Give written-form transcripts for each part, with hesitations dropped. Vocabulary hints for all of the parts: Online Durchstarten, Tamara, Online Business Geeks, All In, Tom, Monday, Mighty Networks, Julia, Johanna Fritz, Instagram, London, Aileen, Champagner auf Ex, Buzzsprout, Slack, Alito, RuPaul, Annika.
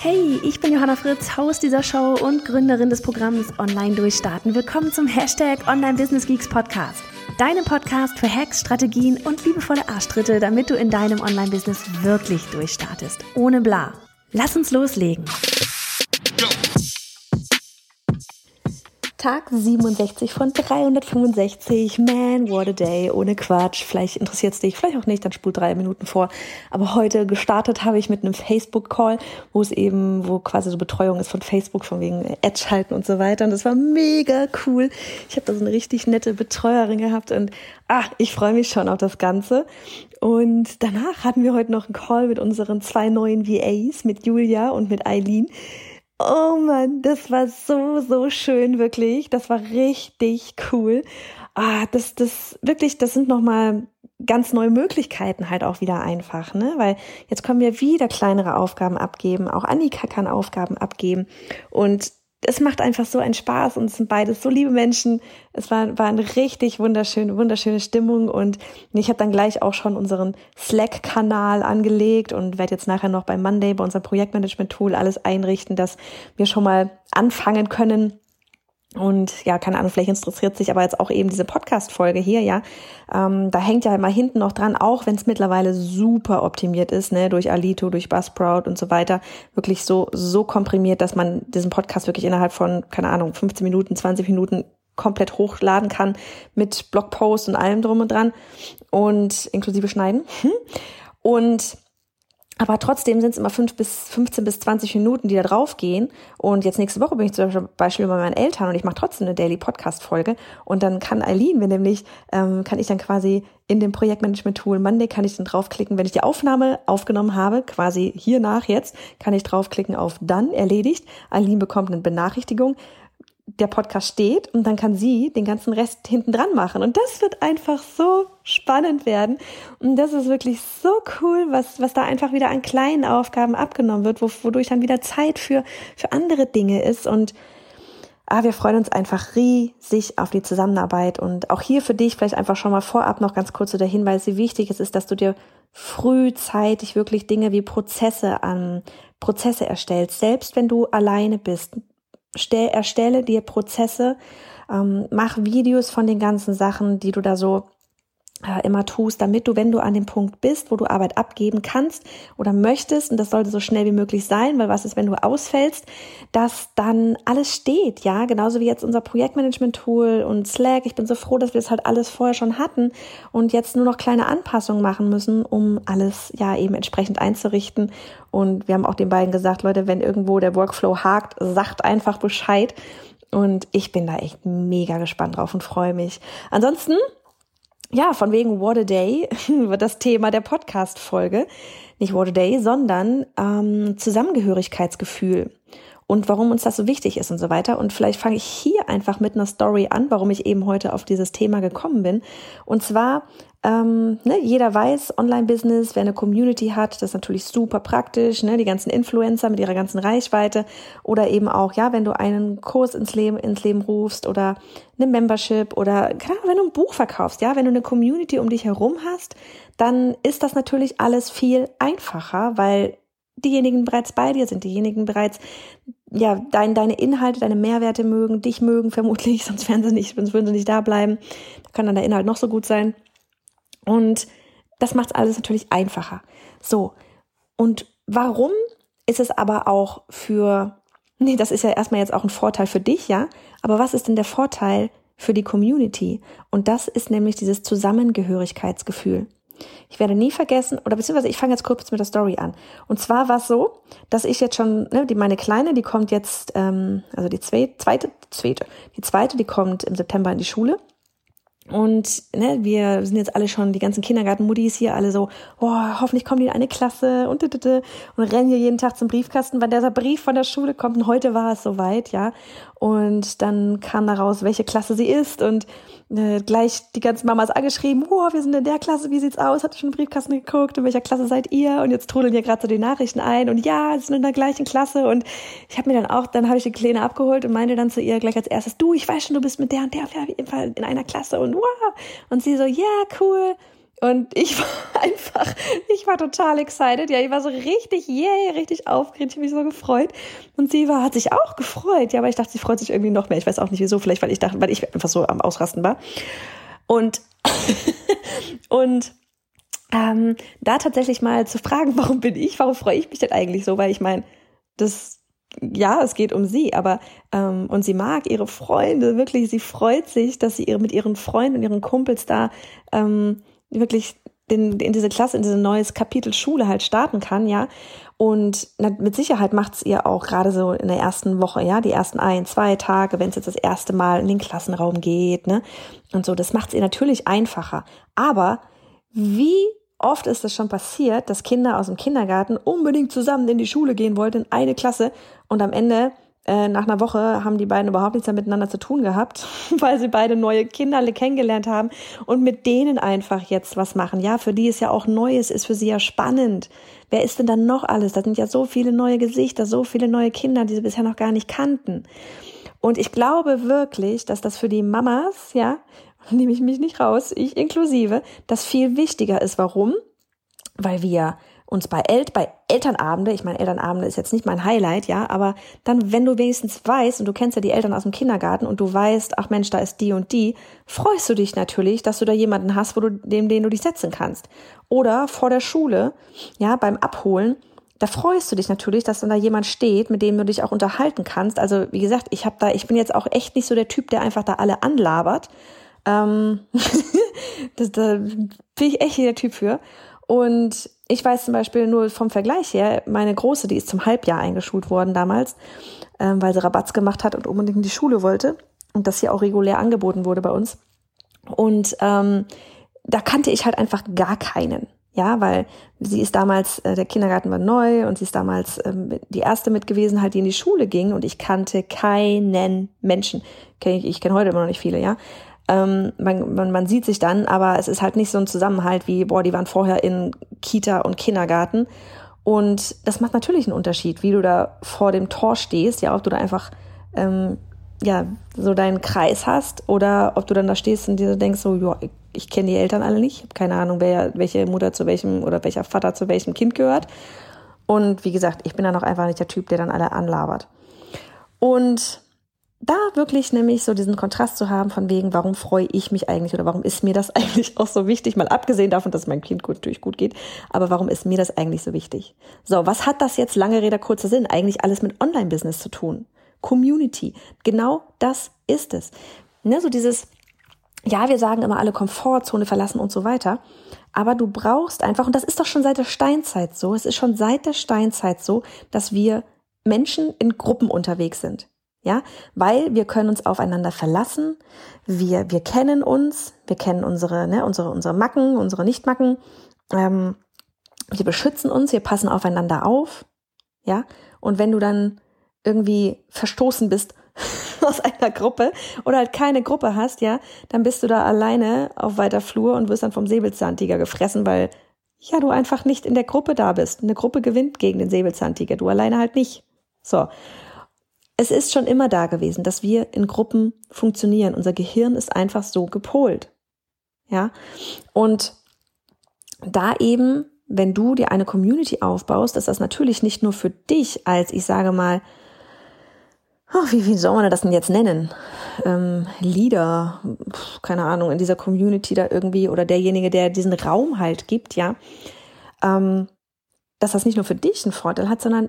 Hey, ich bin Johanna Fritz, Haus dieser Show und Gründerin des Programms Online Durchstarten. Willkommen zum Hashtag Online Business Geeks Podcast. Deinem Podcast für Hacks, Strategien und liebevolle Arschtritte, damit du in deinem Online-Business wirklich durchstartest. Ohne bla. Lass uns loslegen. Tag 67 von 365. Man, what a day. Ohne Quatsch. Vielleicht interessiert es dich, vielleicht auch nicht. Dann spul 3 Minuten vor. Aber heute gestartet habe ich mit einem Facebook-Call, wo quasi so Betreuung ist von Facebook, von wegen Ads schalten und so weiter. Und das war mega cool. Ich habe da so eine richtig nette Betreuerin gehabt und ich freue mich schon auf das Ganze. Und danach hatten wir heute noch einen Call mit unseren 2 neuen VAs, mit Julia und mit Aileen. Oh Mann, das war so schön, wirklich. Das war richtig cool. Das sind nochmal ganz neue Möglichkeiten halt auch wieder einfach, ne? Weil jetzt können wir wieder kleinere Aufgaben abgeben. Auch Annika kann Aufgaben abgeben. Und es macht einfach so einen Spaß und es sind beides so liebe Menschen. Es war eine richtig wunderschöne Stimmung und ich habe dann gleich auch schon unseren Slack-Kanal angelegt und werde jetzt nachher noch bei Monday, bei unserem Projektmanagement-Tool, alles einrichten, dass wir schon mal anfangen können. Und ja, keine Ahnung, vielleicht interessiert sich aber jetzt auch eben diese Podcast-Folge hier, ja. Da hängt ja immer hinten noch dran, auch wenn es mittlerweile super optimiert ist, ne, durch Alito, durch Buzzsprout und so weiter, wirklich so komprimiert, dass man diesen Podcast wirklich innerhalb von, keine Ahnung, 15 Minuten, 20 Minuten komplett hochladen kann mit Blogpost und allem drum und dran und inklusive Schneiden. Aber trotzdem sind es immer 15 bis 20 Minuten, die da drauf gehen. Und jetzt nächste Woche bin ich zum Beispiel bei meinen Eltern und ich mache trotzdem eine Daily-Podcast-Folge. Und dann kann Aileen, kann ich dann quasi in dem Projektmanagement-Tool Monday, kann ich dann draufklicken, wenn ich die Aufnahme aufgenommen habe, quasi hiernach jetzt, kann ich draufklicken auf Dann, erledigt. Aileen bekommt eine Benachrichtigung. Der Podcast steht und dann kann sie den ganzen Rest hinten dran machen. Und das wird einfach so spannend werden. Und das ist wirklich so cool, was da einfach wieder an kleinen Aufgaben abgenommen wird, wodurch dann wieder Zeit für andere Dinge ist. Und wir freuen uns einfach riesig auf die Zusammenarbeit. Und auch hier für dich vielleicht einfach schon mal vorab noch ganz kurz so der Hinweis, wie wichtig es ist, dass du dir frühzeitig wirklich Dinge wie Prozesse erstellst. Selbst wenn du alleine bist, erstelle dir Prozesse, mach Videos von den ganzen Sachen, die du da so immer tust, damit du, wenn du an dem Punkt bist, wo du Arbeit abgeben kannst oder möchtest, und das sollte so schnell wie möglich sein, weil was ist, wenn du ausfällst, dass dann alles steht, ja, genauso wie jetzt unser Projektmanagement-Tool und Slack. Ich bin so froh, dass wir das halt alles vorher schon hatten und jetzt nur noch kleine Anpassungen machen müssen, um alles ja eben entsprechend einzurichten. Und wir haben auch den beiden gesagt, Leute, wenn irgendwo der Workflow hakt, sagt einfach Bescheid. Und ich bin da echt mega gespannt drauf und freue mich. Ansonsten, ja, von wegen What a Day wird das Thema der Podcast-Folge. Nicht What a Day, sondern Zusammengehörigkeitsgefühl und warum uns das so wichtig ist und so weiter. Und vielleicht fange ich hier einfach mit einer Story an, warum ich eben heute auf dieses Thema gekommen bin. Und zwar, jeder weiß, Online-Business, wer eine Community hat, das ist natürlich super praktisch, ne? Die ganzen Influencer mit ihrer ganzen Reichweite oder eben auch, ja, wenn du einen Kurs ins Leben rufst oder eine Membership oder klar, wenn du ein Buch verkaufst, ja, wenn du eine Community um dich herum hast, dann ist das natürlich alles viel einfacher, weil diejenigen bereits bei dir sind, diejenigen bereits ja deine Inhalte, deine Mehrwerte mögen, dich mögen vermutlich, sonst würden sie nicht da bleiben. Da kann dann der Inhalt noch so gut sein. Und das macht alles natürlich einfacher. So, und warum ist es aber auch das ist ja erstmal jetzt auch ein Vorteil für dich, ja, aber was ist denn der Vorteil für die Community? Und das ist nämlich dieses Zusammengehörigkeitsgefühl. Ich werde nie vergessen, oder beziehungsweise ich fange jetzt kurz mit der Story an. Und zwar war es so, dass ich jetzt schon, meine Kleine, die kommt jetzt, also die zweite, die kommt im September in die Schule. Und wir sind jetzt alle schon, die ganzen Kindergarten-Muddies hier, alle so, hoffentlich kommen die in eine Klasse und rennen hier jeden Tag zum Briefkasten, wann dieser Brief von der Schule kommt. Und heute war es soweit, ja. Und dann kam daraus, welche Klasse sie ist, und gleich die ganzen Mamas angeschrieben, wow, wir sind in der Klasse, wie sieht's aus, habt ihr schon im Briefkasten geguckt, in welcher Klasse seid ihr? Und jetzt trudeln hier gerade so die Nachrichten ein und ja, sie sind in der gleichen Klasse. Und ich habe mir dann habe ich die Kleine abgeholt und meinte dann zu ihr gleich als erstes, du, ich weiß schon, du bist mit der und der auf jeden Fall in einer Klasse und wow. Und sie so, ja, cool. Und ich war total excited. Ja, ich war so richtig, yay, richtig aufgeregt. Ich habe mich so gefreut. Und sie hat sich auch gefreut. Ja, aber ich dachte, sie freut sich irgendwie noch mehr. Ich weiß auch nicht wieso. Vielleicht, weil ich einfach so am Ausrasten war. Und da tatsächlich mal zu fragen, warum freue ich mich denn eigentlich so? Weil ich meine, es geht um sie, aber und sie mag ihre Freunde wirklich. Sie freut sich, dass sie mit ihren Freunden und ihren Kumpels da wirklich in diese Klasse, in dieses neues Kapitel Schule halt starten kann, ja. Und mit Sicherheit macht es ihr auch gerade so in der ersten Woche, ja, die ersten 1-2 Tage, wenn es jetzt das erste Mal in den Klassenraum geht, ne, und so, das macht es ihr natürlich einfacher. Aber wie oft ist es schon passiert, dass Kinder aus dem Kindergarten unbedingt zusammen in die Schule gehen wollten, in eine Klasse, und am Ende nach einer Woche haben die beiden überhaupt nichts mehr miteinander zu tun gehabt, weil sie beide neue Kinder alle kennengelernt haben und mit denen einfach jetzt was machen. Ja, für die ist ja auch Neues, ist für sie ja spannend. Wer ist denn dann noch alles? Da sind ja so viele neue Gesichter, so viele neue Kinder, die sie bisher noch gar nicht kannten. Und ich glaube wirklich, dass das für die Mamas, ja, nehme ich mich nicht raus, ich inklusive, das viel wichtiger ist. Warum? Weil wir uns bei Elternabende, ich meine, Elternabende ist jetzt nicht mein Highlight, ja, aber dann, wenn du wenigstens weißt, und du kennst ja die Eltern aus dem Kindergarten und du weißt, ach Mensch, da ist die und die, freust du dich natürlich, dass du da jemanden hast, den du dich setzen kannst. Oder vor der Schule, ja, beim Abholen, da freust du dich natürlich, dass dann da jemand steht, mit dem du dich auch unterhalten kannst. Also, wie gesagt, ich bin jetzt auch echt nicht so der Typ, der einfach da alle anlabert. Da bin ich echt nicht der Typ für. Und ich weiß zum Beispiel nur vom Vergleich her, meine Große, die ist zum Halbjahr eingeschult worden damals, weil sie Rabatz gemacht hat und unbedingt in die Schule wollte und das hier auch regulär angeboten wurde bei uns. Und da kannte ich halt einfach gar keinen, ja, weil sie ist damals, der Kindergarten war neu und sie ist damals die erste mit gewesen, halt die in die Schule ging, und ich kannte keinen Menschen. Ich kenne heute immer noch nicht viele, ja. Man sieht sich dann, aber es ist halt nicht so ein Zusammenhalt wie, boah, die waren vorher in Kita und Kindergarten. Und das macht natürlich einen Unterschied, wie du da vor dem Tor stehst, ja, ob du da einfach so deinen Kreis hast oder ob du dann da stehst und dir denkst, so, ja, ich kenne die Eltern alle nicht, ich habe keine Ahnung, welche Mutter zu welchem oder welcher Vater zu welchem Kind gehört. Und wie gesagt, ich bin dann auch einfach nicht der Typ, der dann alle anlabert. Und da wirklich nämlich so diesen Kontrast zu haben von wegen, warum freue ich mich eigentlich oder warum ist mir das eigentlich auch so wichtig, mal abgesehen davon, dass mein Kind natürlich gut geht, aber warum ist mir das eigentlich so wichtig? So, was hat das jetzt, lange Rede, kurzer Sinn, eigentlich alles mit Online-Business zu tun? Community, genau das ist es. Ne, so dieses, ja, wir sagen immer alle Komfortzone verlassen und so weiter, aber du brauchst einfach, und das ist doch schon seit der Steinzeit so, es ist schon seit der Steinzeit so, dass wir Menschen in Gruppen unterwegs sind. Ja, weil wir können uns aufeinander verlassen, wir kennen uns, wir kennen unsere Macken, unsere Nichtmacken, wir beschützen uns, wir passen aufeinander auf, ja, und wenn du dann irgendwie verstoßen bist aus einer Gruppe oder halt keine Gruppe hast, ja, dann bist du da alleine auf weiter Flur und wirst dann vom Säbelzahntiger gefressen, weil, ja, du einfach nicht in der Gruppe da bist. Eine Gruppe gewinnt gegen den Säbelzahntiger, du alleine halt nicht. So. Es ist schon immer da gewesen, dass wir in Gruppen funktionieren. Unser Gehirn ist einfach so gepolt. Ja? Und da eben, wenn du dir eine Community aufbaust, ist das natürlich nicht nur für dich als, ich sage mal, wie soll man das denn jetzt nennen? Leader, keine Ahnung, in dieser Community da irgendwie oder derjenige, der diesen Raum halt gibt, ja, dass das nicht nur für dich einen Vorteil hat, sondern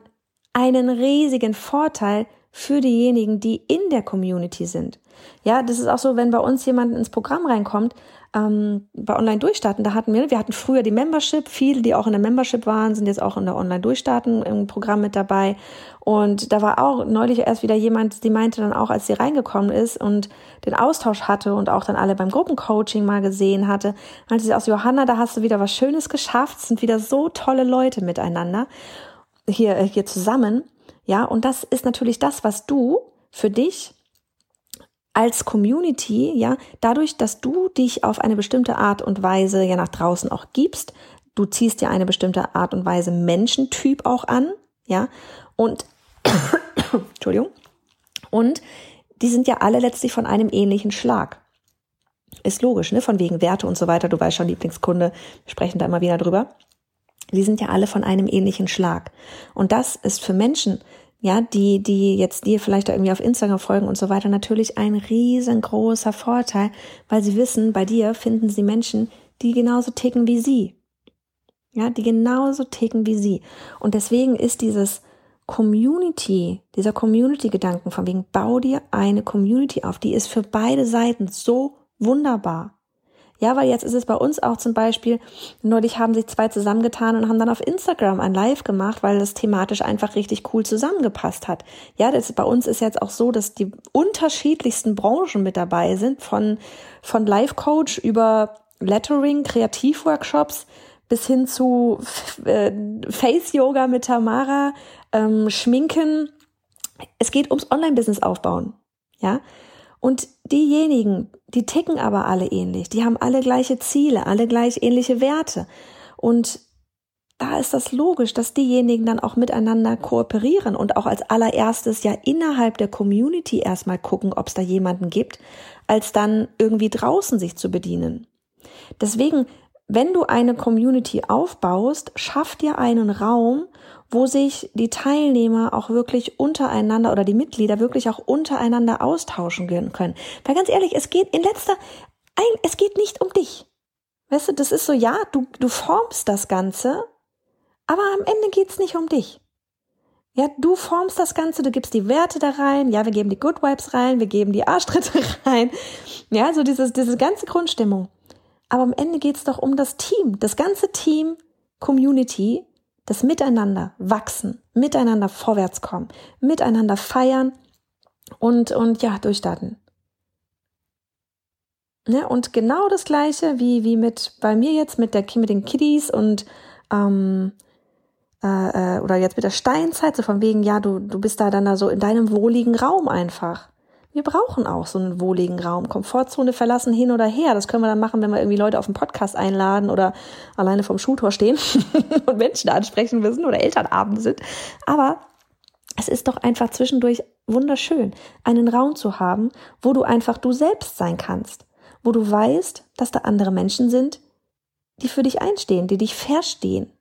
einen riesigen Vorteil für diejenigen, die in der Community sind. Ja, das ist auch so, wenn bei uns jemand ins Programm reinkommt, bei Online Durchstarten, wir hatten früher die Membership, viele, die auch in der Membership waren, sind jetzt auch in der Online Durchstarten im Programm mit dabei, und da war auch neulich erst wieder jemand, die meinte dann auch, als sie reingekommen ist und den Austausch hatte und auch dann alle beim Gruppencoaching mal gesehen hatte, meinte sie auch, Johanna, da hast du wieder was Schönes geschafft, es sind wieder so tolle Leute miteinander, hier zusammen, ja, und das ist natürlich das, was du für dich als Community, ja, dadurch, dass du dich auf eine bestimmte Art und Weise ja nach draußen auch gibst, du ziehst ja eine bestimmte Art und Weise Menschentyp auch an, ja, und Entschuldigung, und die sind ja alle letztlich von einem ähnlichen Schlag. Ist logisch, ne? Von wegen Werte und so weiter, du weißt schon, Lieblingskunde, wir sprechen da immer wieder drüber. Die sind ja alle von einem ähnlichen Schlag. Und das ist für Menschen, ja, die jetzt dir vielleicht da irgendwie auf Instagram folgen und so weiter, natürlich ein riesengroßer Vorteil, weil sie wissen, bei dir finden sie Menschen, die genauso ticken wie sie. Ja, die genauso ticken wie sie. Und deswegen ist dieser Community-Gedanken von wegen, bau dir eine Community auf, die ist für beide Seiten so wunderbar. Ja, weil jetzt ist es bei uns auch zum Beispiel, neulich haben sich zwei zusammengetan und haben dann auf Instagram ein Live gemacht, weil das thematisch einfach richtig cool zusammengepasst hat. Ja, bei uns ist jetzt auch so, dass die unterschiedlichsten Branchen mit dabei sind, von Life-Coach über Lettering, Kreativworkshops, bis hin zu Face-Yoga mit Tamara, Schminken. Es geht ums Online-Business aufbauen, ja. Und diejenigen, die ticken aber alle ähnlich, die haben alle gleiche Ziele, alle gleich ähnliche Werte. Und da ist das logisch, dass diejenigen dann auch miteinander kooperieren und auch als allererstes ja innerhalb der Community erstmal gucken, ob es da jemanden gibt, als dann irgendwie draußen sich zu bedienen. Deswegen, wenn du eine Community aufbaust, schaff dir einen Raum, wo sich die Teilnehmer auch wirklich untereinander oder die Mitglieder wirklich auch untereinander austauschen können. Weil ganz ehrlich, es geht nicht um dich. Weißt du, das ist so, ja, du formst das Ganze, aber am Ende geht's nicht um dich. Ja, du formst das Ganze, du gibst die Werte da rein, ja, wir geben die Good Vibes rein, wir geben die Arschtritte rein. Ja, so diese ganze Grundstimmung. Aber am Ende geht es doch um das Team, das ganze Team, Community, das Miteinander wachsen, miteinander vorwärtskommen, miteinander feiern und ja, durchstarten. Ne? Und genau das Gleiche wie mit bei mir jetzt mit den Kiddies und oder jetzt mit der Steinzeit, so von wegen, ja, du bist da so in deinem wohligen Raum einfach. Wir brauchen auch so einen wohligen Raum. Komfortzone verlassen, hin oder her. Das können wir dann machen, wenn wir irgendwie Leute auf den Podcast einladen oder alleine vorm Schultor stehen und Menschen ansprechen müssen oder Elternabend sind. Aber es ist doch einfach zwischendurch wunderschön, einen Raum zu haben, wo du einfach du selbst sein kannst. Wo du weißt, dass da andere Menschen sind, die für dich einstehen, die dich verstehen.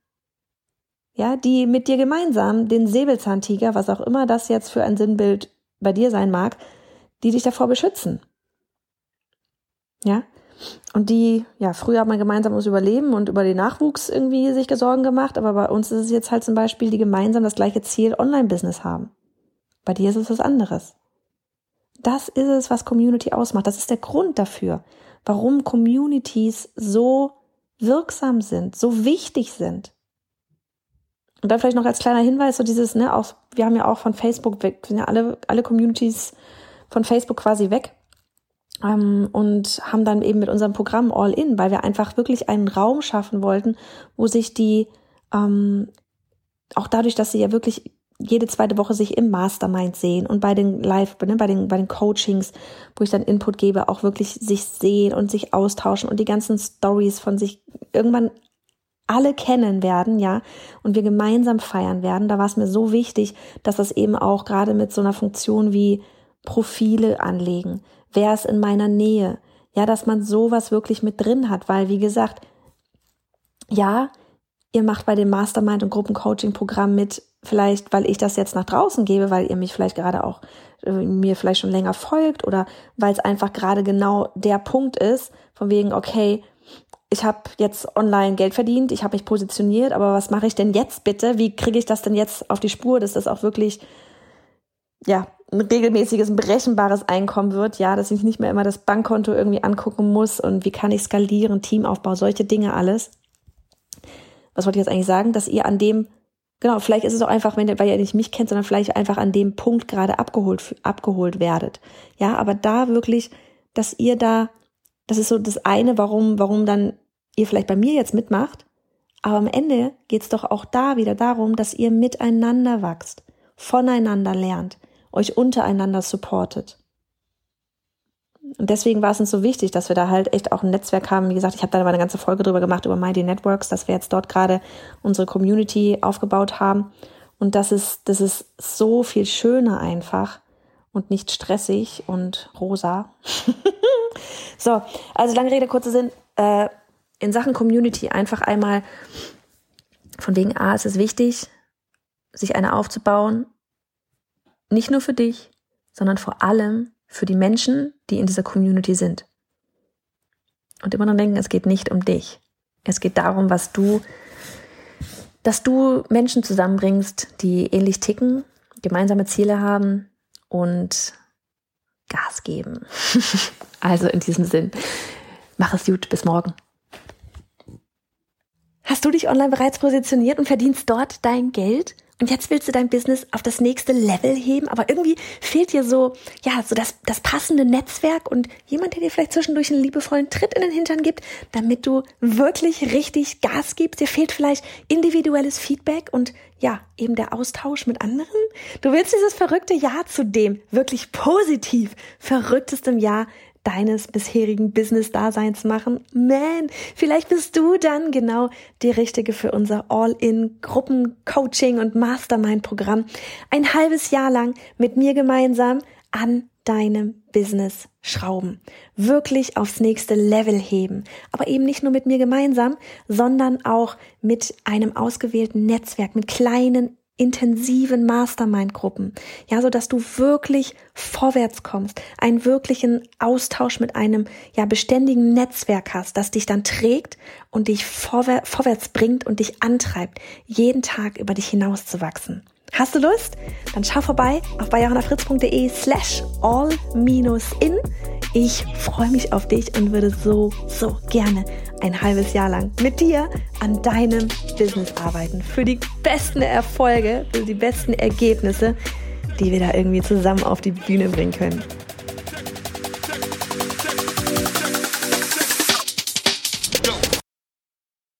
Ja, die mit dir gemeinsam den Säbelzahntiger, was auch immer das jetzt für ein Sinnbild bei dir sein mag, die dich davor beschützen. Ja? Und die, ja, früher hat man gemeinsam ums Überleben und über den Nachwuchs irgendwie sich Sorgen gemacht, aber bei uns ist es jetzt halt zum Beispiel, die gemeinsam das gleiche Ziel Online-Business haben. Bei dir ist es was anderes. Das ist es, was Community ausmacht. Das ist der Grund dafür, warum Communities so wirksam sind, so wichtig sind. Und dann vielleicht noch als kleiner Hinweis, so dieses, ne, auch, wir haben ja auch von Facebook weg, sind ja alle Communities von Facebook quasi weg und haben dann eben mit unserem Programm All In, weil wir einfach wirklich einen Raum schaffen wollten, wo sich die, auch dadurch, dass sie ja wirklich jede zweite Woche sich im Mastermind sehen und bei den Live, ne, bei den Coachings, wo ich dann Input gebe, auch wirklich sich sehen und sich austauschen und die ganzen Stories von sich irgendwann alle kennen werden, ja, und wir gemeinsam feiern werden. Da war es mir so wichtig, dass das eben auch gerade mit so einer Funktion wie Profile anlegen, wer ist in meiner Nähe, ja, dass man sowas wirklich mit drin hat, weil wie gesagt, ja, ihr macht bei dem Mastermind- und Gruppencoaching-Programm mit, vielleicht, weil ich das jetzt nach draußen gebe, weil ihr mich vielleicht gerade auch, mir vielleicht schon länger folgt oder weil es einfach gerade genau der Punkt ist, von wegen, okay, ich habe jetzt online Geld verdient, ich habe mich positioniert, aber was mache ich denn jetzt bitte, wie kriege ich das denn jetzt auf die Spur, dass das auch wirklich, ja, ein regelmäßiges, ein berechenbares Einkommen wird, ja, dass ich nicht mehr immer das Bankkonto irgendwie angucken muss und wie kann ich skalieren, Teamaufbau, solche Dinge alles. Was wollte ich jetzt eigentlich sagen? Dass ihr an dem, genau, vielleicht ist es auch einfach, weil ihr nicht mich kennt, sondern vielleicht einfach an dem Punkt gerade abgeholt werdet. Ja, aber da wirklich, dass ihr da, das ist so das eine, warum dann ihr vielleicht bei mir jetzt mitmacht, aber am Ende geht's doch auch da wieder darum, dass ihr miteinander wächst, voneinander lernt, euch untereinander supportet. Und deswegen war es uns so wichtig, dass wir da halt echt auch ein Netzwerk haben. Wie gesagt, ich habe da mal eine ganze Folge drüber gemacht, über Mighty Networks, dass wir jetzt dort gerade unsere Community aufgebaut haben. Und das ist so viel schöner einfach und nicht stressig und rosa. So, also lange Rede, kurzer Sinn. In Sachen Community einfach einmal von wegen, es ist wichtig, sich eine aufzubauen, nicht nur für dich, sondern vor allem für die Menschen, die in dieser Community sind. Und immer noch denken, es geht nicht um dich. Es geht darum, dass du Menschen zusammenbringst, die ähnlich ticken, gemeinsame Ziele haben und Gas geben. Also in diesem Sinn, mach es gut, bis morgen. Hast du dich online bereits positioniert und verdienst dort dein Geld? Und jetzt willst du dein Business auf das nächste Level heben, aber irgendwie fehlt dir so das passende Netzwerk und jemand, der dir vielleicht zwischendurch einen liebevollen Tritt in den Hintern gibt, damit du wirklich richtig Gas gibst. Dir fehlt vielleicht individuelles Feedback und eben der Austausch mit anderen. Du willst dieses verrückte Jahr zu dem wirklich positiv verrücktesten Jahr deines bisherigen Business-Daseins machen. Man, vielleicht bist du dann genau die Richtige für unser All-In-Gruppen-Coaching- und Mastermind-Programm. Ein halbes Jahr lang mit mir gemeinsam an deinem Business schrauben. Wirklich aufs nächste Level heben. Aber eben nicht nur mit mir gemeinsam, sondern auch mit einem ausgewählten Netzwerk, mit kleinen intensiven Mastermind-Gruppen, sodass du wirklich vorwärts kommst, einen wirklichen Austausch mit einem beständigen Netzwerk hast, das dich dann trägt und dich vorwärts bringt und dich antreibt, jeden Tag über dich hinauszuwachsen. Hast du Lust? Dann schau vorbei auf johannafritz.de/all-in. Ich freue mich auf dich und würde so gerne ein halbes Jahr lang mit dir an deinem Business arbeiten. Für die besten Erfolge, für die besten Ergebnisse, die wir da irgendwie zusammen auf die Bühne bringen können.